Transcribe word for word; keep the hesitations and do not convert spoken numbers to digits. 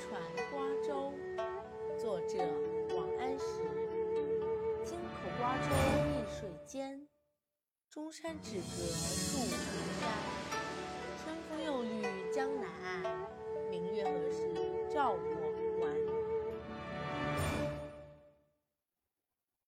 船瓜粥，作者王安石。京口瓜粥一水间，中山只隔数寒山。春风又绿江南岸，明月